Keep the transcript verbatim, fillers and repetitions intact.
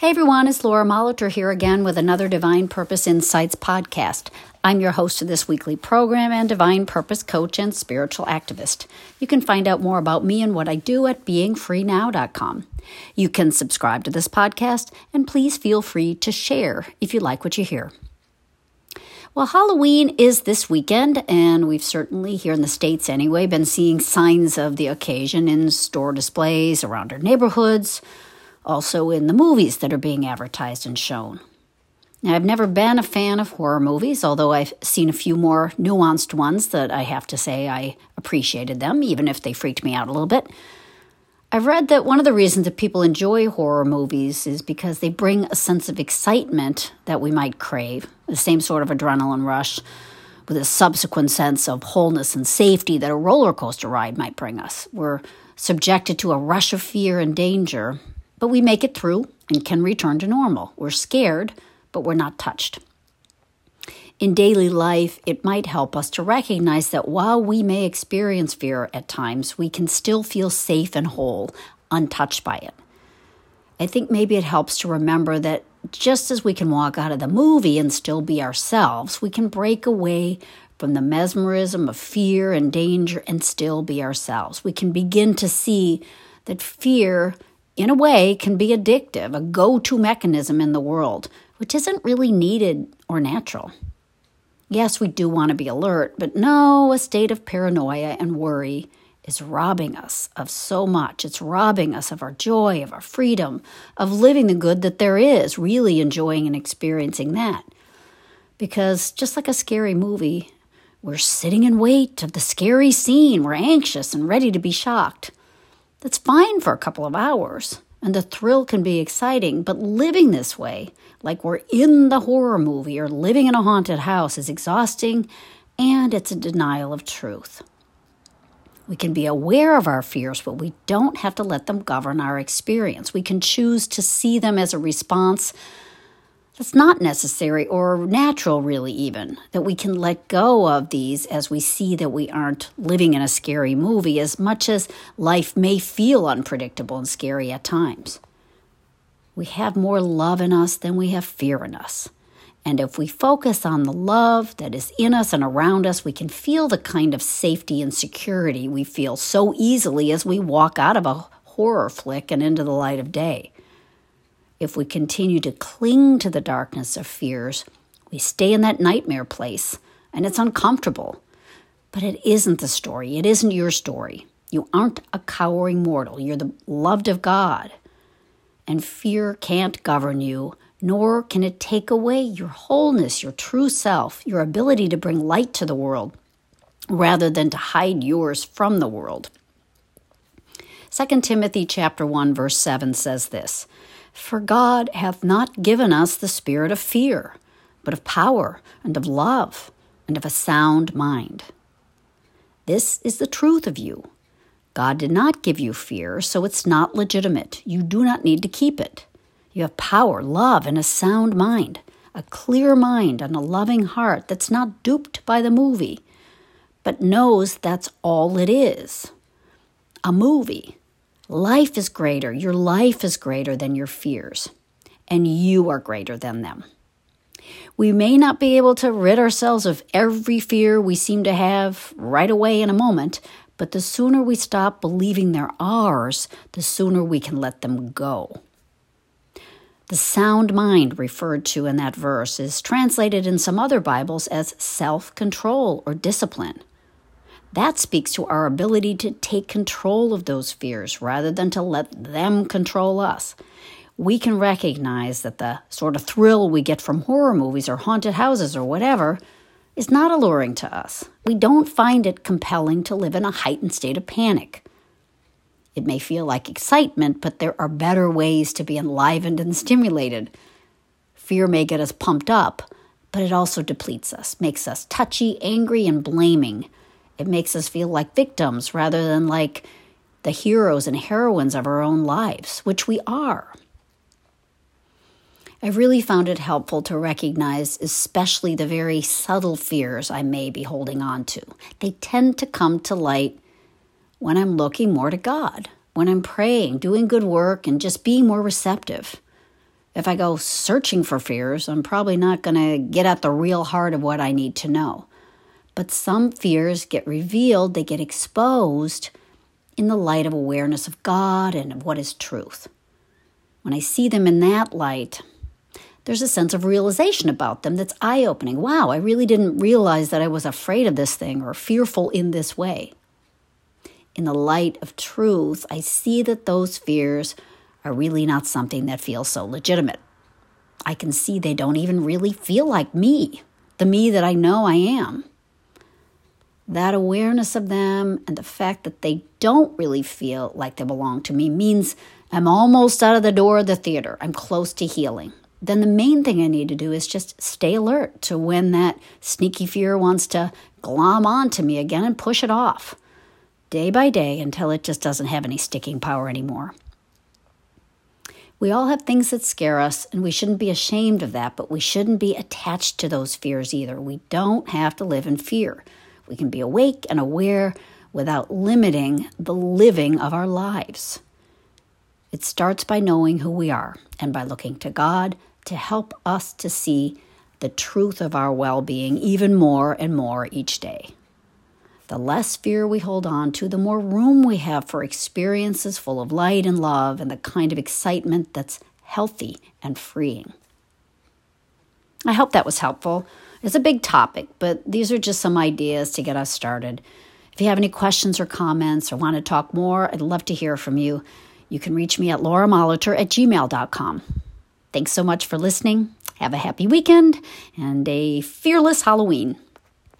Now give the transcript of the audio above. Hey everyone, it's Laura Molitor here again with another Divine Purpose Insights podcast. I'm your host of this weekly program and Divine Purpose coach and spiritual activist. You can find out more about me and what I do at being free now dot com. You can subscribe to this podcast and please feel free to share if you like what you hear. Well, Halloween is this weekend, and we've certainly, here in the States anyway, been seeing signs of the occasion in store displays around our neighborhoods, also in the movies that are being advertised and shown. Now, I've never been a fan of horror movies, although I've seen a few more nuanced ones that I have to say I appreciated them, even if they freaked me out a little bit. I've read that one of the reasons that people enjoy horror movies is because they bring a sense of excitement that we might crave, the same sort of adrenaline rush with a subsequent sense of wholeness and safety that a roller coaster ride might bring us. We're subjected to a rush of fear and danger, but we make it through and can return to normal. We're scared, but we're not touched. In daily life, it might help us to recognize that while we may experience fear at times, we can still feel safe and whole, untouched by it. I think maybe it helps to remember that just as we can walk out of the movie and still be ourselves, we can break away from the mesmerism of fear and danger and still be ourselves. We can begin to see that fear, in a way, can be addictive, a go-to mechanism in the world, which isn't really needed or natural. Yes, we do want to be alert, but no, a state of paranoia and worry is robbing us of so much. It's robbing us of our joy, of our freedom, of living the good that there is, really enjoying and experiencing that. Because just like a scary movie, we're sitting in wait of the scary scene. We're anxious and ready to be shocked. That's fine for a couple of hours, and the thrill can be exciting, but living this way, like we're in the horror movie or living in a haunted house, is exhausting, and it's a denial of truth. We can be aware of our fears, but we don't have to let them govern our experience. We can choose to see them as a response that's not necessary or natural, really, even, that we can let go of these as we see that we aren't living in a scary movie, as much as life may feel unpredictable and scary at times. We have more love in us than we have fear in us. And if we focus on the love that is in us and around us, we can feel the kind of safety and security we feel so easily as we walk out of a horror flick and into the light of day. If we continue to cling to the darkness of fears, we stay in that nightmare place, and it's uncomfortable. But it isn't the story. It isn't your story. You aren't a cowering mortal. You're the loved of God. And fear can't govern you, nor can it take away your wholeness, your true self, your ability to bring light to the world, rather than to hide yours from the world. Second Timothy chapter one, verse seven says this, "For God hath not given us the spirit of fear, but of power, and of love, and of a sound mind." This is the truth of you. God did not give you fear, so it's not legitimate. You do not need to keep it. You have power, love, and a sound mind, a clear mind and a loving heart that's not duped by the movie, but knows that's all it is, a movie. Life is greater. Your life is greater than your fears, and you are greater than them. We may not be able to rid ourselves of every fear we seem to have right away in a moment, but the sooner we stop believing they're ours, the sooner we can let them go. The sound mind referred to in that verse is translated in some other Bibles as self-control or discipline. That speaks to our ability to take control of those fears rather than to let them control us. We can recognize that the sort of thrill we get from horror movies or haunted houses or whatever is not alluring to us. We don't find it compelling to live in a heightened state of panic. It may feel like excitement, but there are better ways to be enlivened and stimulated. Fear may get us pumped up, but it also depletes us, makes us touchy, angry, and blaming. It makes us feel like victims rather than like the heroes and heroines of our own lives, which we are. I really found it helpful to recognize especially the very subtle fears I may be holding on to. They tend to come to light when I'm looking more to God, when I'm praying, doing good work, and just being more receptive. If I go searching for fears, I'm probably not going to get at the real heart of what I need to know. But some fears get revealed, they get exposed in the light of awareness of God and of what is truth. When I see them in that light, there's a sense of realization about them that's eye-opening. Wow, I really didn't realize that I was afraid of this thing or fearful in this way. In the light of truth, I see that those fears are really not something that feels so legitimate. I can see they don't even really feel like me, the me that I know I am. That awareness of them and the fact that they don't really feel like they belong to me means I'm almost out of the door of the theater. I'm close to healing. Then the main thing I need to do is just stay alert to when that sneaky fear wants to glom onto me again and push it off day by day until it just doesn't have any sticking power anymore. We all have things that scare us, and we shouldn't be ashamed of that, but we shouldn't be attached to those fears either. We don't have to live in fear. We can be awake and aware without limiting the living of our lives. It starts by knowing who we are and by looking to God to help us to see the truth of our well-being even more and more each day. The less fear we hold on to, the more room we have for experiences full of light and love and the kind of excitement that's healthy and freeing. I hope that was helpful. It's a big topic, but these are just some ideas to get us started. If you have any questions or comments or want to talk more, I'd love to hear from you. You can reach me at lauramolitor at gmail dot com. Thanks so much for listening. Have a happy weekend and a fearless Halloween.